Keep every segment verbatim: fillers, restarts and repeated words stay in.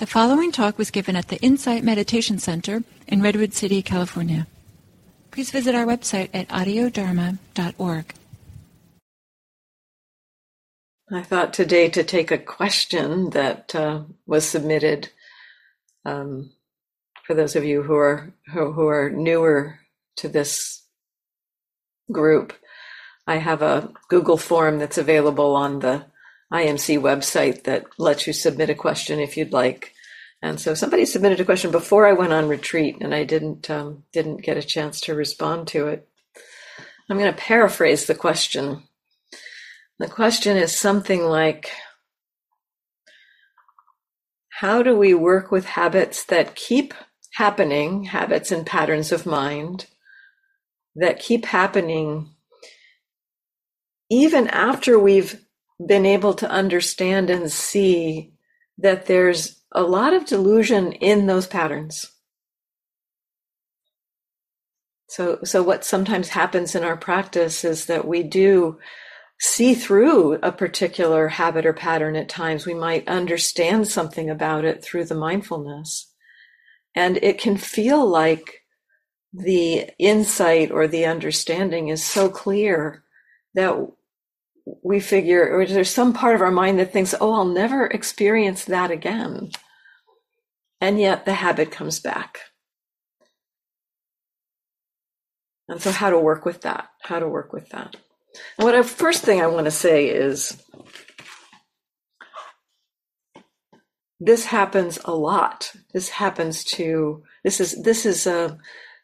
The following talk was given at the Insight Meditation Center in Redwood City, California. Please visit our website at audio dharma dot org. I thought today to take a question that uh, was submitted um, for those of you who are who, who are newer to this group. I have a Google form that's available on the I M C website that lets you submit a question if you'd like. And so somebody submitted a question before I went on retreat, and I didn't um, didn't get a chance to respond to it. I'm going to paraphrase the question. The question is something like, how do we work with habits that keep happening, habits and patterns of mind that keep happening even after we've been able to understand and see that there's a lot of delusion in those patterns? So, so what sometimes happens in our practice is that we do see through a particular habit or pattern at times. We might understand something about it through the mindfulness. And it can feel like the insight or the understanding is so clear that we figure, or there's some part of our mind that thinks, oh, I'll never experience that again. And yet the habit comes back. And so how to work with that, how to work with that. And what I first thing I want to say is this happens a lot. This happens to this is this is a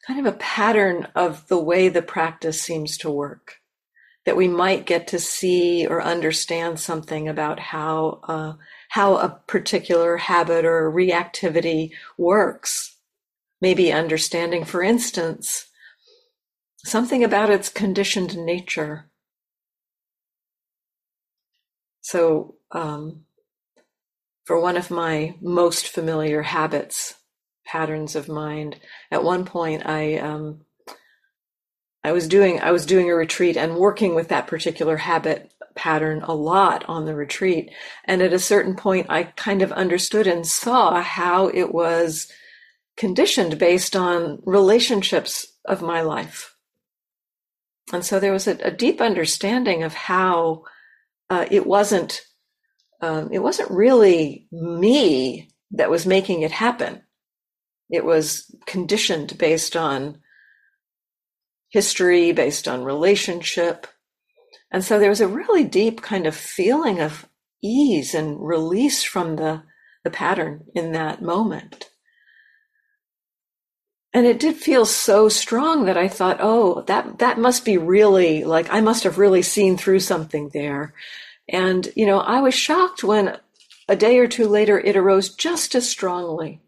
kind of a pattern of the way the practice seems to work, that we might get to see or understand something about how uh, how a particular habit or reactivity works. Maybe understanding, for instance, something about its conditioned nature. So um, for one of my most familiar habits, patterns of mind, at one point I um, I was doing I was doing a retreat and working with that particular habit pattern a lot on the retreat. And at a certain point, I kind of understood and saw how it was conditioned based on relationships of my life. And so there was a, a deep understanding of how Uh, it wasn't. Um, it wasn't really me that was making it happen. It was conditioned based on history, based on relationship, and so there was a really deep kind of feeling of ease and release from the the pattern in that moment. And it did feel so strong that I thought, oh, that, that must be really, like, I must have really seen through something there. And, you know, I was shocked when a day or two later it arose just as strongly,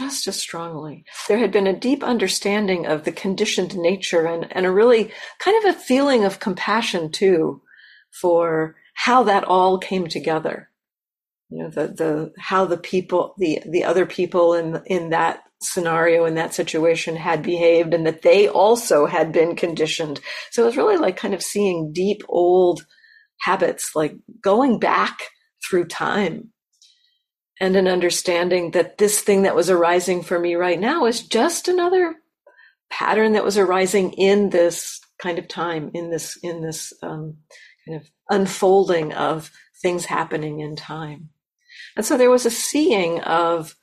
just as strongly. There had been a deep understanding of the conditioned nature and, and a really kind of a feeling of compassion, too, for how that all came together. You know, the, the, how the people, the, the other people in, in that scenario, in that situation had behaved, and that they also had been conditioned. So it was really like kind of seeing deep old habits, like going back through time, and an understanding that this thing that was arising for me right now is just another pattern that was arising in this kind of time, in this, in this um, kind of unfolding of things happening in time. And so there was a seeing of,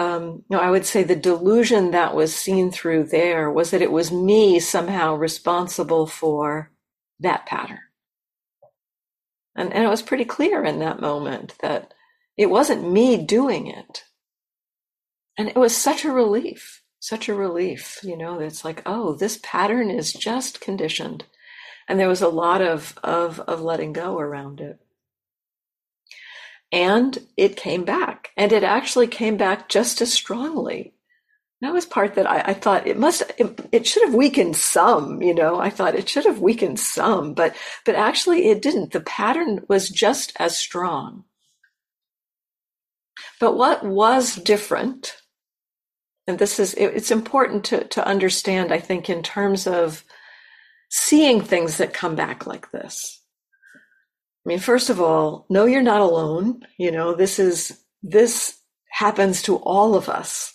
um, you know, I would say the delusion that was seen through there was that it was me somehow responsible for that pattern. And, and it was pretty clear in that moment that it wasn't me doing it. And it was such a relief, such a relief, you know, it's like, oh, this pattern is just conditioned. And there was a lot of, of, of letting go around it. And it came back, and it actually came back just as strongly. That was part that I, I thought it must, it, it should have weakened some, you know, I thought it should have weakened some, but, but actually it didn't. The pattern was just as strong. But what was different, and this is, it, it's important to, to understand, I think, in terms of seeing things that come back like this. I mean, first of all, know you're not alone. You know, this is this happens to all of us.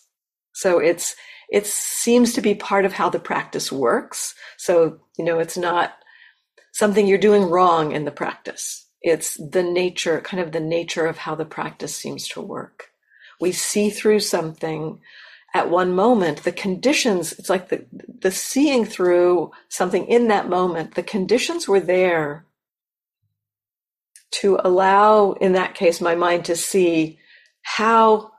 So it's it seems to be part of how the practice works. So, you know, it's not something you're doing wrong in the practice. It's the nature, kind of the nature of how the practice seems to work. We see through something at one moment, the conditions, it's like the, the seeing through something in that moment, the conditions were there to allow, in that case, my mind to see how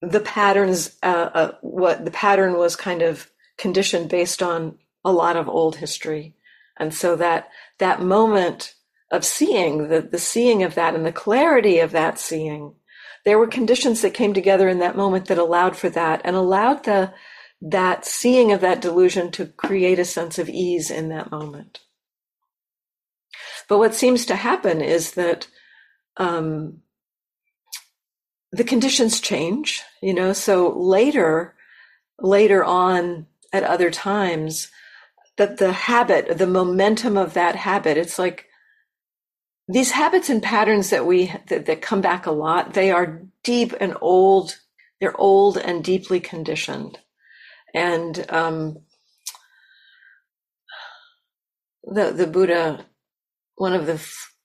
the patterns, uh, uh, what the pattern was kind of conditioned based on a lot of old history. And so that, that moment of seeing, the, the seeing of that and the clarity of that seeing, there were conditions that came together in that moment that allowed for that and allowed the, that seeing of that delusion to create a sense of ease in that moment. But what seems to happen is that, um, the conditions change, you know, so later, later on at other times, that the habit, the momentum of that habit, it's like these habits and patterns that we, that, that come back a lot, they are deep and old, they're old and deeply conditioned. And um, the, the Buddha, one of the,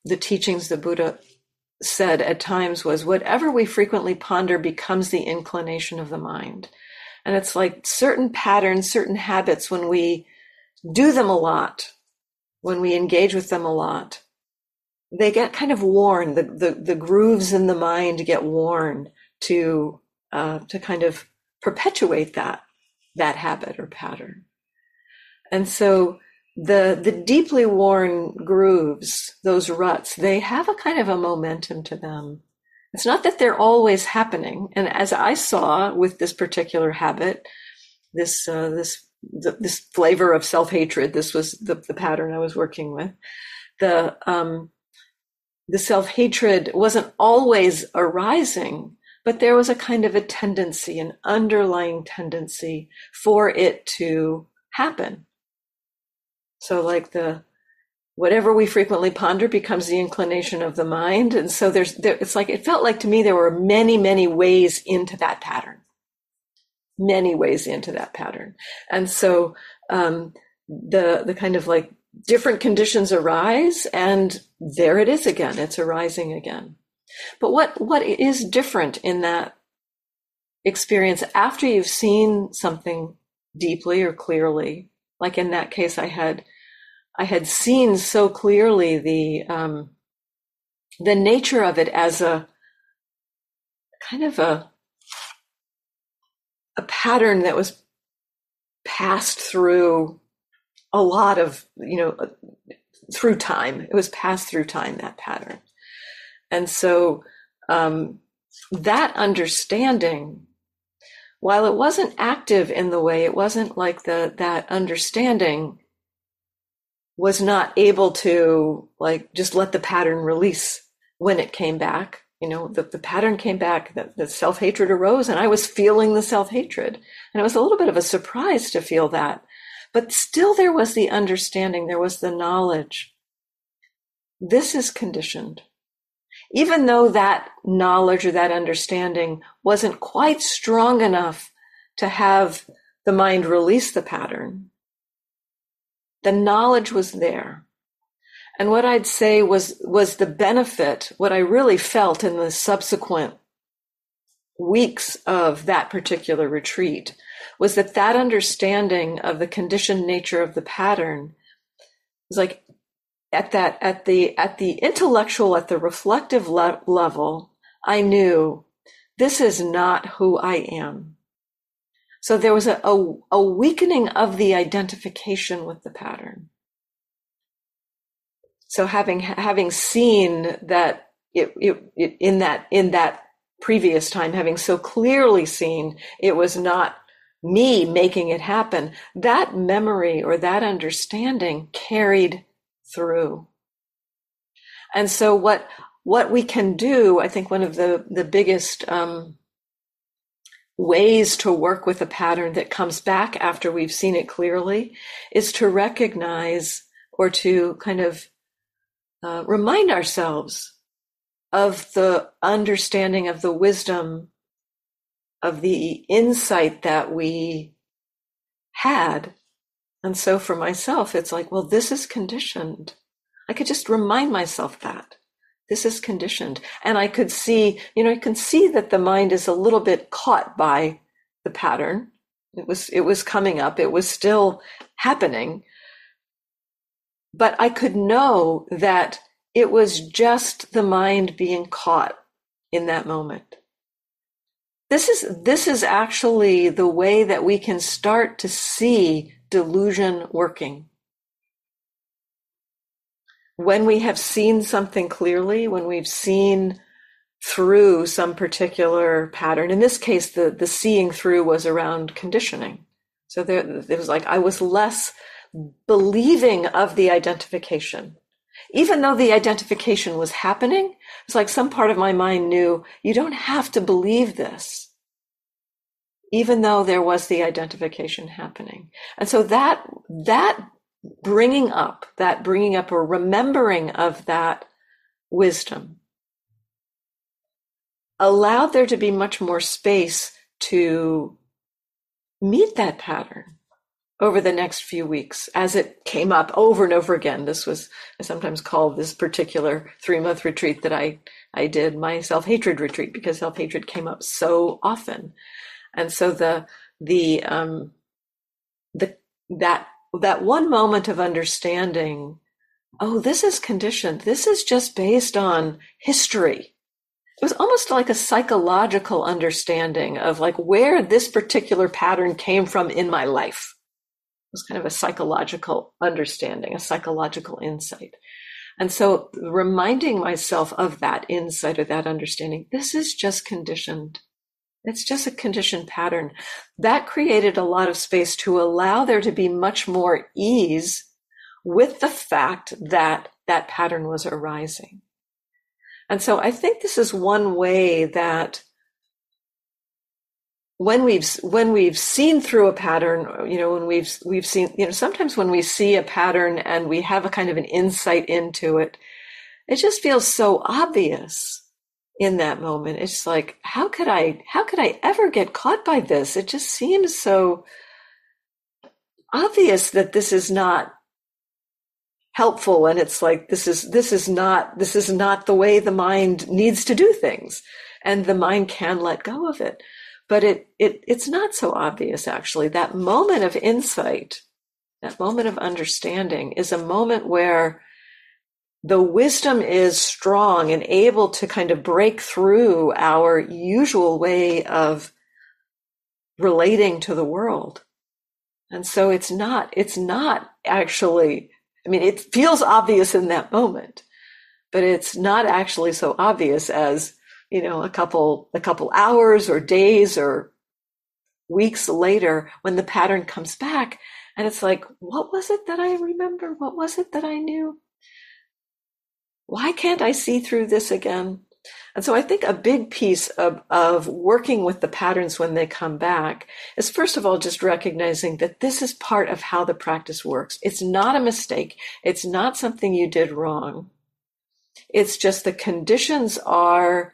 the teachings the Buddha said at times was, whatever we frequently ponder becomes the inclination of the mind. And it's like certain patterns, certain habits, when we do them a lot, when we engage with them a lot, they get kind of worn. The, the, the grooves in the mind get worn to, uh, to kind of perpetuate that, that habit or pattern. And so the, the deeply worn grooves, those ruts, they have a kind of a momentum to them. It's not that they're always happening. And as I saw with this particular habit, this, uh, this, the, this flavor of self-hatred, this was the, the pattern I was working with. The, um, the self-hatred wasn't always arising, but there was a kind of a tendency, an underlying tendency for it to happen. So like the, whatever we frequently ponder becomes the inclination of the mind. And so there's, there, it's like, it felt like to me, there were many, many ways into that pattern, many ways into that pattern. And so, um, the, the kind of like different conditions arise and there it is again, it's arising again. But what, what is different in that experience after you've seen something deeply or clearly? Like in that case, I had, I had seen so clearly the, um, the nature of it as a kind of a, a pattern that was passed through a lot of, you know, through time. It was passed through time, that pattern. And so, um, that understanding, while it wasn't active in the way, it wasn't like the, that understanding was not able to like just let the pattern release when it came back. You know, the, the pattern came back, the, the self-hatred arose, and I was feeling the self-hatred. And it was a little bit of a surprise to feel that. But still there was the understanding, there was the knowledge. This is conditioned. Even though that knowledge or that understanding wasn't quite strong enough to have the mind release the pattern, the knowledge was there. And what I'd say was, was the benefit, what I really felt in the subsequent weeks of that particular retreat, was that that understanding of the conditioned nature of the pattern was like, At that, at the, at the intellectual, at the reflective le- level, I knew this is not who I am. So there was a, a, a weakening of the identification with the pattern. So having, having seen that it, it, it, in that, in that previous time, having so clearly seen it was not me making it happen, that memory or that understanding carried through. And so what, what we can do, I think one of the, the biggest um, ways to work with a pattern that comes back after we've seen it clearly is to recognize or to kind of uh, remind ourselves of the understanding of the wisdom of the insight that we had. And so for myself, it's like, well, this is conditioned. I could just remind myself that this is conditioned. And I could see, you know, I can see that the mind is a little bit caught by the pattern. It was, it was coming up. It was still happening. But I could know that it was just the mind being caught in that moment. This is, this is actually the way that we can start to see delusion working. When we have seen something clearly, when we've seen through some particular pattern, in this case, the, the seeing through was around conditioning. So there, it was like I was less believing of the identification. Even though the identification was happening, it's like some part of my mind knew, you don't have to believe this, even though there was the identification happening. And so that, that bringing up, that bringing up or remembering of that wisdom allowed there to be much more space to meet that pattern over the next few weeks, as it came up over and over again. This was, I sometimes call this particular three-month retreat that I, I did my self-hatred retreat, because self-hatred came up so often. And so the the um the that that one moment of understanding, oh, this is conditioned. This is just based on history. It was almost like a psychological understanding of like where this particular pattern came from in my life. It was kind of a psychological understanding, a psychological insight. And so reminding myself of that insight or that understanding, this is just conditioned. It's just a conditioned pattern. That created a lot of space to allow there to be much more ease with the fact that that pattern was arising. And so I think this is one way that When we've when we've seen through a pattern, you know, when we've we've seen, you know, sometimes when we see a pattern and we have a kind of an insight into it, it just feels so obvious in that moment. It's like, how could I how could I ever get caught by this? It just seems so obvious that this is not helpful, and it's like this is this is not this is not the way the mind needs to do things, and the mind can let go of it. But it, it it's not so obvious, actually. That moment of insight, that moment of understanding is a moment where the wisdom is strong and able to kind of break through our usual way of relating to the world. And so it's not, it's not actually, I mean, it feels obvious in that moment, but it's not actually so obvious as, you know, a couple, a couple hours or days or weeks later when the pattern comes back and it's like, what was it that I remember? What was it that I knew? Why can't I see through this again? And so I think a big piece of, of working with the patterns when they come back is, first of all, just recognizing that this is part of how the practice works. It's not a mistake. It's not something you did wrong. It's just the conditions are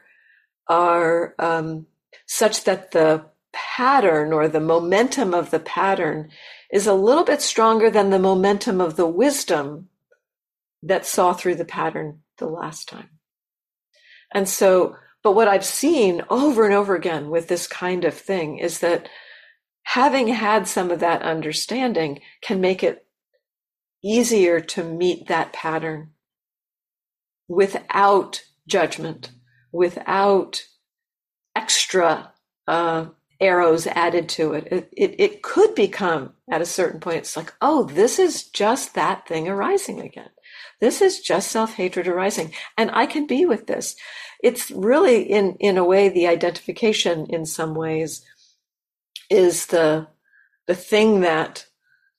are um, such that the pattern or the momentum of the pattern is a little bit stronger than the momentum of the wisdom that saw through the pattern the last time. And so, but what I've seen over and over again with this kind of thing is that having had some of that understanding can make it easier to meet that pattern without judgment, without extra uh, arrows added to it. It, it. It could become, at a certain point, it's like, oh, this is just that thing arising again. This is just self-hatred arising. And I can be with this. It's really, in, in a way, the identification in some ways is the, the thing that,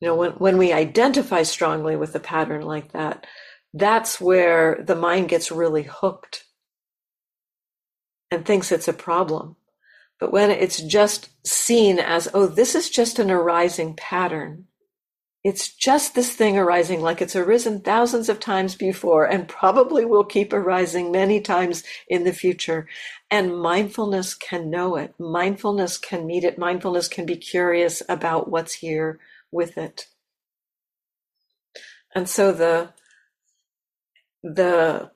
you know, when, when we identify strongly with a pattern like that, that's where the mind gets really hooked and thinks it's a problem. But when it's just seen as, oh, this is just an arising pattern, It's just this thing arising like it's arisen thousands of times before and probably will keep arising many times in the future. And mindfulness can know it. Mindfulness can meet it. Mindfulness can be curious about what's here with it. And so the the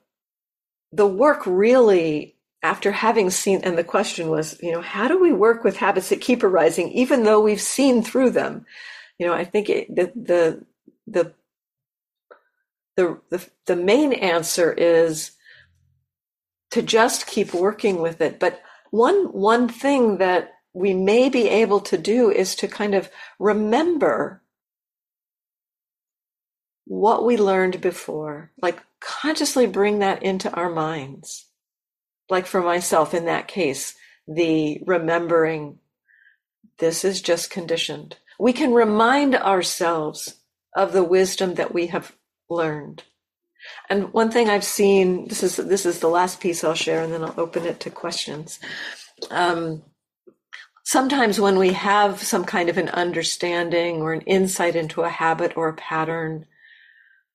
the work really, after having seen, and the question was, you know, how do we work with habits that keep arising even though we've seen through them? You know, I think it, the, the the the the the main answer is to just keep working with it. But one one thing that we may be able to do is to kind of remember what we learned before, like consciously bring that into our minds. Like for myself, in that case, the remembering this is just conditioned. We can remind ourselves of the wisdom that we have learned. And one thing I've seen, this is this is the last piece I'll share, and then I'll open it to questions. Um, sometimes when we have some kind of an understanding or an insight into a habit or a pattern,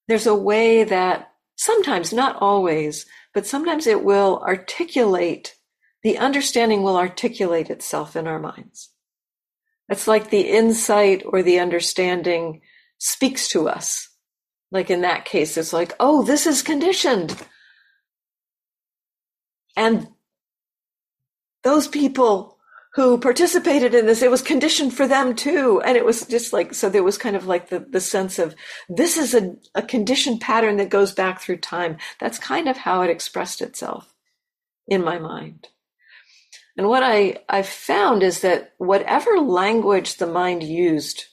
there's a way that sometimes, not always, but sometimes it will articulate, the understanding will articulate itself in our minds. It's like the insight or the understanding speaks to us. Like in that case, it's like, oh, this is conditioned. And those people who participated in this, it was conditioned for them too. And it was just like, so there was kind of like the, the sense of this is a, a conditioned pattern that goes back through time. That's kind of how it expressed itself in my mind. And what I, I found is that whatever language the mind used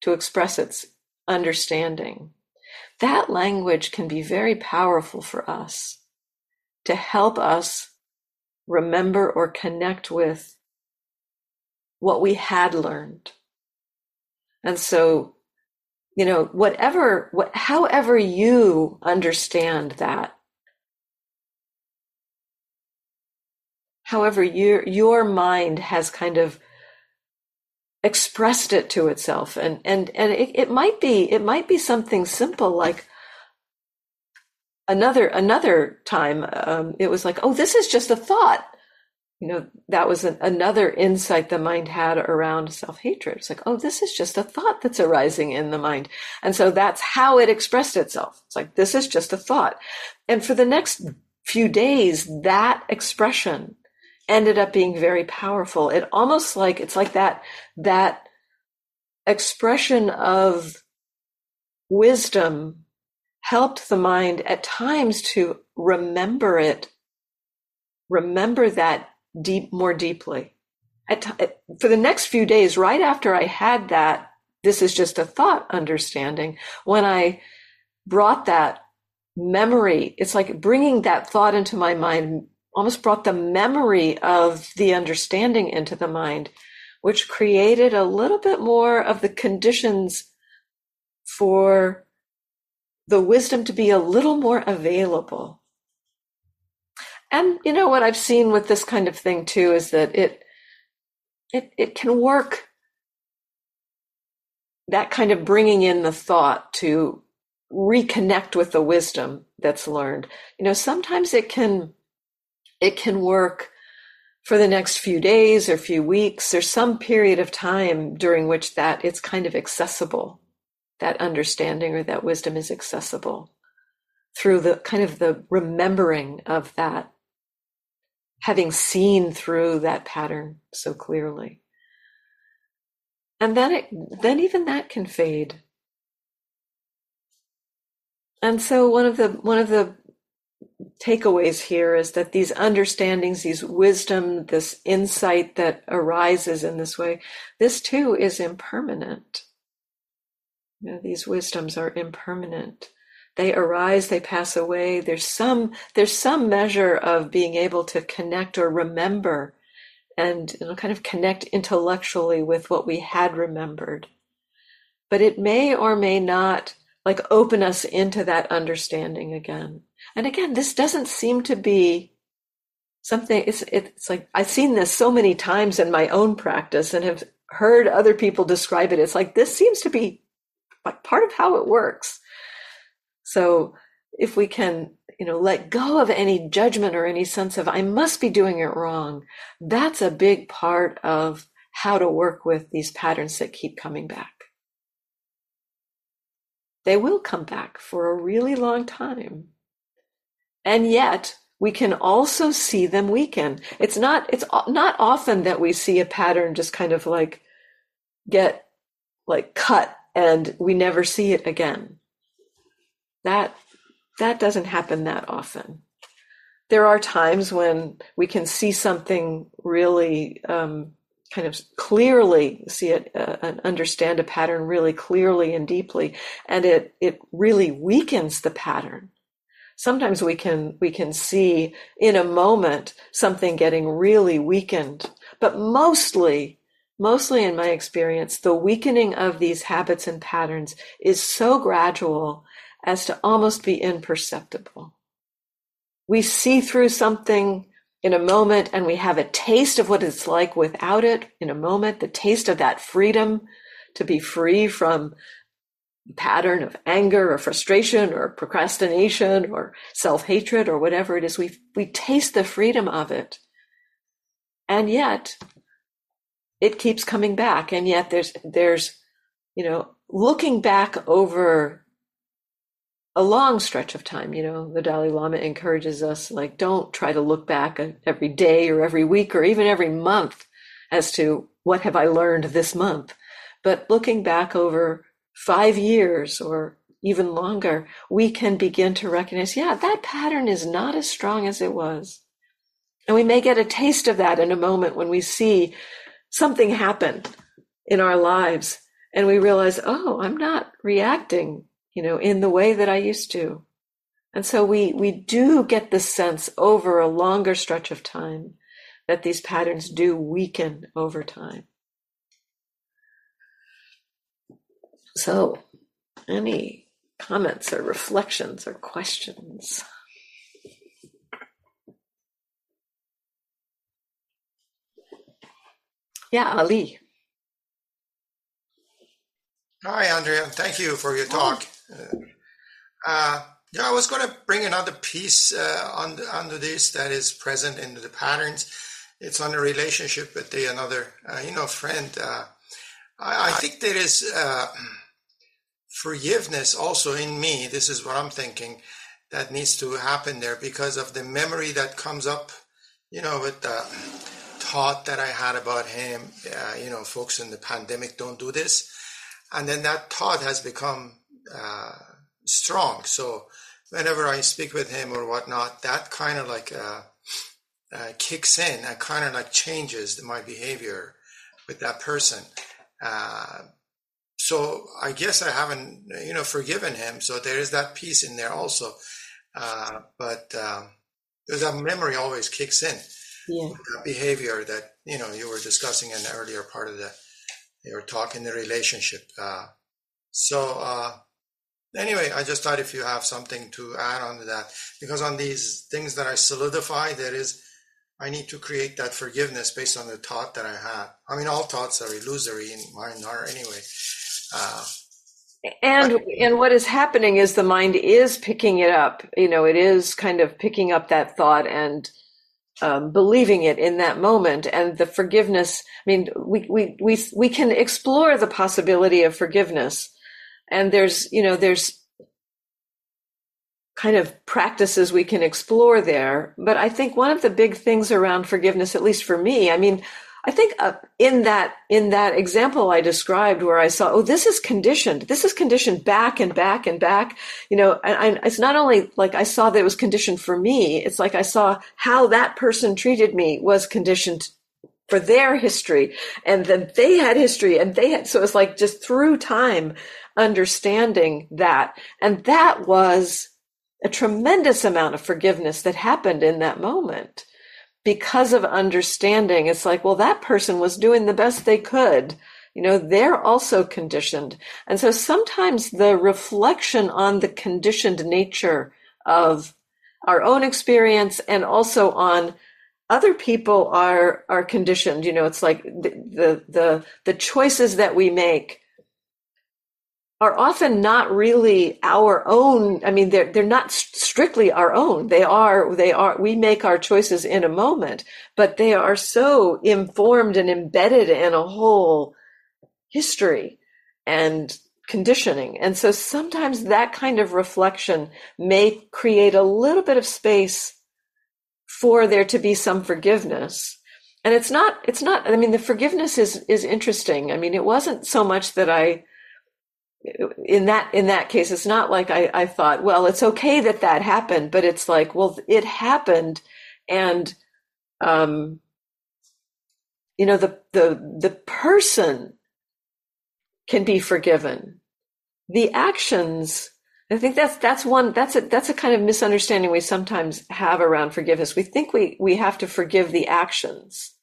to express its understanding, that language can be very powerful for us to help us remember or connect with what we had learned. And so, you know, whatever, what, however you understand that, however your your mind has kind of expressed it to itself, and and and it, it might be it might be something simple like another another time um, it was like, oh, this is just a thought, you know, that was an, another insight the mind had around self-hatred. It's like, oh, this is just a thought that's arising in the mind, and so that's how it expressed itself. It's like, this is just a thought, and for the next few days that expression ended up being very powerful. It almost like, it's like that, that expression of wisdom helped the mind at times to remember it, remember that deep, more deeply. At t- for the next few days, right after I had that, this is just a thought understanding, when I brought that memory, it's like bringing that thought into my mind almost brought the memory of the understanding into the mind, which created a little bit more of the conditions for the wisdom to be a little more available. And you know what I've seen with this kind of thing too is that it it it can work, that kind of bringing in the thought to reconnect with the wisdom that's learned. You know, sometimes it can It can work for the next few days or few weeks or some period of time during which that it's kind of accessible, that understanding or that wisdom is accessible through the kind of the remembering of that, having seen through that pattern so clearly. And then it, then even that can fade. And so one of the, one of the, takeaways here is that these understandings, these wisdom, this insight that arises in this way, this too is impermanent. You know, these wisdoms are impermanent. They arise, they pass away. There's some, there's some measure of being able to connect or remember and, you know, kind of connect intellectually with what we had remembered. But it may or may not like open us into that understanding again. And again, this doesn't seem to be something, it's, it's like, I've seen this so many times in my own practice and have heard other people describe it. It's like, this seems to be but part of how it works. So if we can, you know, let go of any judgment or any sense of, I must be doing it wrong, that's a big part of how to work with these patterns that keep coming back. They will come back for a really long time. And yet, we can also see them weaken. It's not, it's not often that we see a pattern just kind of like get like cut and we never see it again. That, that doesn't happen that often. There are times when we can see something really um, kind of clearly, see it uh, and understand a pattern really clearly and deeply, and it, it really weakens the pattern. Sometimes we can we can see in a moment something getting really weakened, but mostly, mostly in my experience, the weakening of these habits and patterns is so gradual as to almost be imperceptible. We see through something in a moment and we have a taste of what it's like without it in a moment, the taste of that freedom to be free from pattern of anger or frustration or procrastination or self-hatred or whatever it is. We we taste the freedom of it, and yet it keeps coming back. And yet there's there's you know, looking back over a long stretch of time, you know, the Dalai Lama encourages us, like, don't try to look back every day or every week or even every month as to what have I learned this month, but looking back over five years or even longer, we can begin to recognize, yeah, that pattern is not as strong as it was. And we may get a taste of that in a moment when we see something happen in our lives and we realize, oh, I'm not reacting, you know, in the way that I used to. And so we, we do get the sense over a longer stretch of time that these patterns do weaken over time. So, any comments or reflections or questions? Yeah, Ali. Hi, Andrea. Thank you for your talk. Oh. Uh, yeah, I was going to bring another piece uh, on onto this that is present in the patterns. It's on the relationship with the another, uh, you know, friend. Uh, I, I think there is. Uh, Forgiveness also in me, this is what I'm thinking, that needs to happen there because of the memory that comes up, you know, with the thought that I had about him, uh, you know, folks in the pandemic don't do this. And then that thought has become uh, strong. So whenever I speak with him or whatnot, that kind of like uh, uh, kicks in and kind of like changes my behavior with that person. Uh, So I guess I haven't, you know, forgiven him. So there is that piece in there also. Uh, but uh, that memory always kicks in. Yeah. That behavior that, you know, you were discussing in the earlier part of the, you were talking the relationship. Uh, so uh, anyway, I just thought if you have something to add on to that, because on these things that I solidify, there is, I need to create that forgiveness based on the thought that I had. I mean, all thoughts are illusory and mine are anyway. Uh, and but, and what is happening is the mind is picking it up. You know, it is kind of picking up that thought and um, believing it in that moment. And the forgiveness, I mean, we, we, we, we can explore the possibility of forgiveness. And there's, you know, there's kind of practices we can explore there. But I think one of the big things around forgiveness, at least for me, I mean, I think uh, in that in that example I described where I saw, oh, this is conditioned. This is conditioned back and back and back. You know, and I, it's not only like I saw that it was conditioned for me. It's like I saw how that person treated me was conditioned for their history. And then they had history and they had. So it's like just through time understanding that. And that was a tremendous amount of forgiveness that happened in that moment. Because of understanding, it's like, well, that person was doing the best they could. You know, they're also conditioned. And so sometimes the reflection on the conditioned nature of our own experience and also on other people are, are conditioned. You know, it's like the, the, the, the choices that we make are often not really our own. I mean, they're they're not strictly our own. They are they are we make our choices in a moment, but they are so informed and embedded in a whole history and conditioning. And so sometimes that kind of reflection may create a little bit of space for there to be some forgiveness. And it's not it's not I mean, the forgiveness is is interesting. I mean, it wasn't so much that I in that in that case, it's not like I, I thought, well, it's okay that that happened, but it's like, well, it happened, and um, you know, the the the person can be forgiven. The actions, I think that's that's one that's a that's a kind of misunderstanding we sometimes have around forgiveness. We think we we have to forgive the actions,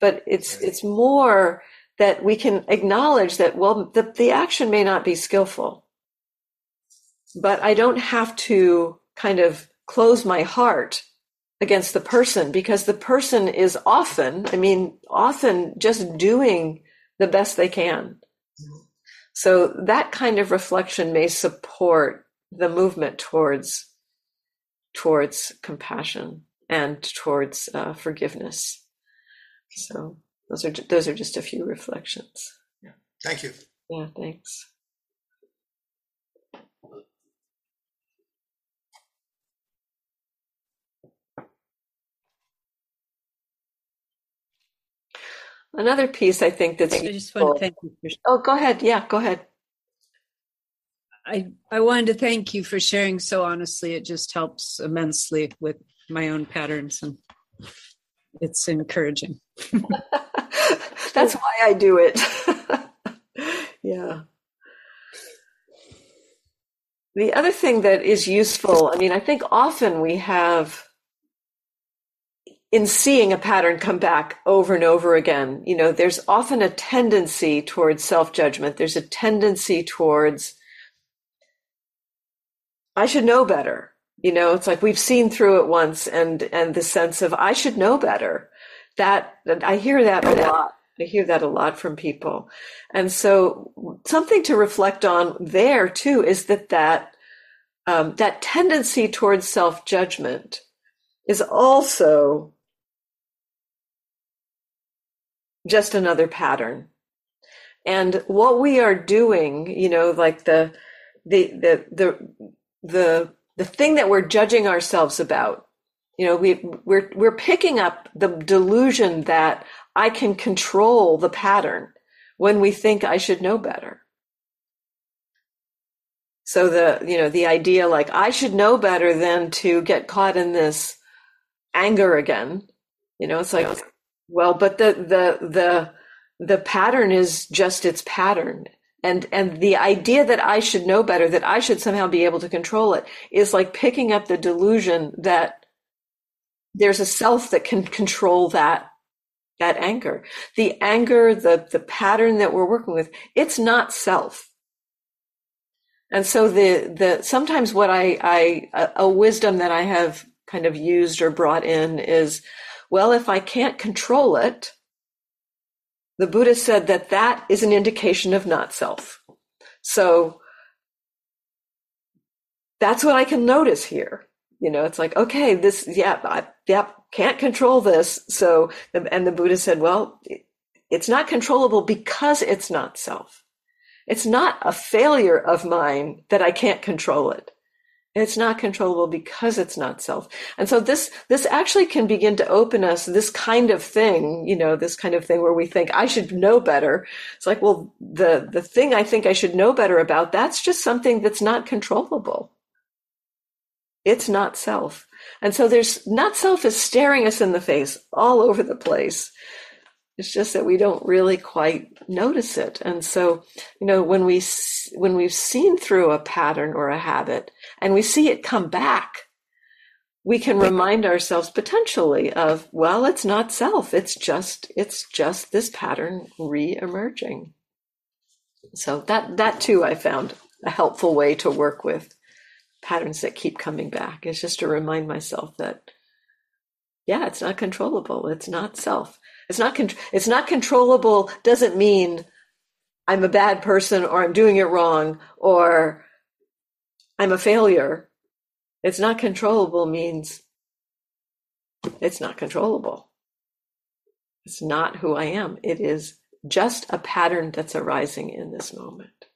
but it's it's more that we can acknowledge that, well, the, the action may not be skillful, but I don't have to kind of close my heart against the person, because the person is often, I mean, often just doing the best they can. So that kind of reflection may support the movement towards towards compassion and towards uh, forgiveness. So Those are those are just a few reflections. Yeah. Thank you. Yeah, thanks. Another piece I think that's I just useful. want to thank you for Oh, go ahead. Yeah, go ahead. I I wanted to thank you for sharing so honestly. It just helps immensely with my own patterns, and it's encouraging. That's why I do it. Yeah. The other thing that is useful, I mean, I think often we have, in seeing a pattern come back over and over again, you know, there's often a tendency towards self-judgment. There's a tendency towards, I should know better. You know, it's like we've seen through it once, and and the sense of, I should know better. That I hear that a lot. I hear that a lot from people. And so something to reflect on there too is that that, um, that tendency towards self-judgment is also just another pattern. And what we are doing, you know, like the, the, the, the, the, the thing that we're judging ourselves about, you know, we, we're we're picking up the delusion that I can control the pattern when we think I should know better. So the, you know, the idea like I should know better than to get caught in this anger again, you know, it's like, yeah. Well, but the, the, the, the pattern is just its pattern. And, and the idea that I should know better, that I should somehow be able to control it, is like picking up the delusion that there's a self that can control that, that anger, the anger, the, the pattern that we're working with. It's not self. And so the, the, sometimes what I, I, a wisdom that I have kind of used or brought in is, well, if I can't control it, the Buddha said that that is an indication of not self. So that's what I can notice here. You know, it's like, okay, this, yeah, I yeah, can't control this. So, and the Buddha said, well, it's not controllable because it's not self. It's not a failure of mine that I can't control it. It's not controllable because it's not self. And so this, this actually can begin to open us, this kind of thing, you know, this kind of thing where we think I should know better. It's like, well, the, the thing I think I should know better about, that's just something that's not controllable. It's not self. And so there's not self is staring us in the face all over the place. It's just that we don't really quite notice it. And so, you know, when we, when we've seen through a pattern or a habit and we see it come back, we can remind ourselves potentially of, well, it's not self. It's just, it's just this pattern re-emerging. So that, that too, I found a helpful way to work with patterns that keep coming back. It's just to remind myself that, yeah, it's not controllable. It's not self. It's not, con- it's not controllable. Doesn't mean I'm a bad person, or I'm doing it wrong, or I'm a failure. It's not controllable means it's not controllable. It's not who I am. It is just a pattern that's arising in this moment.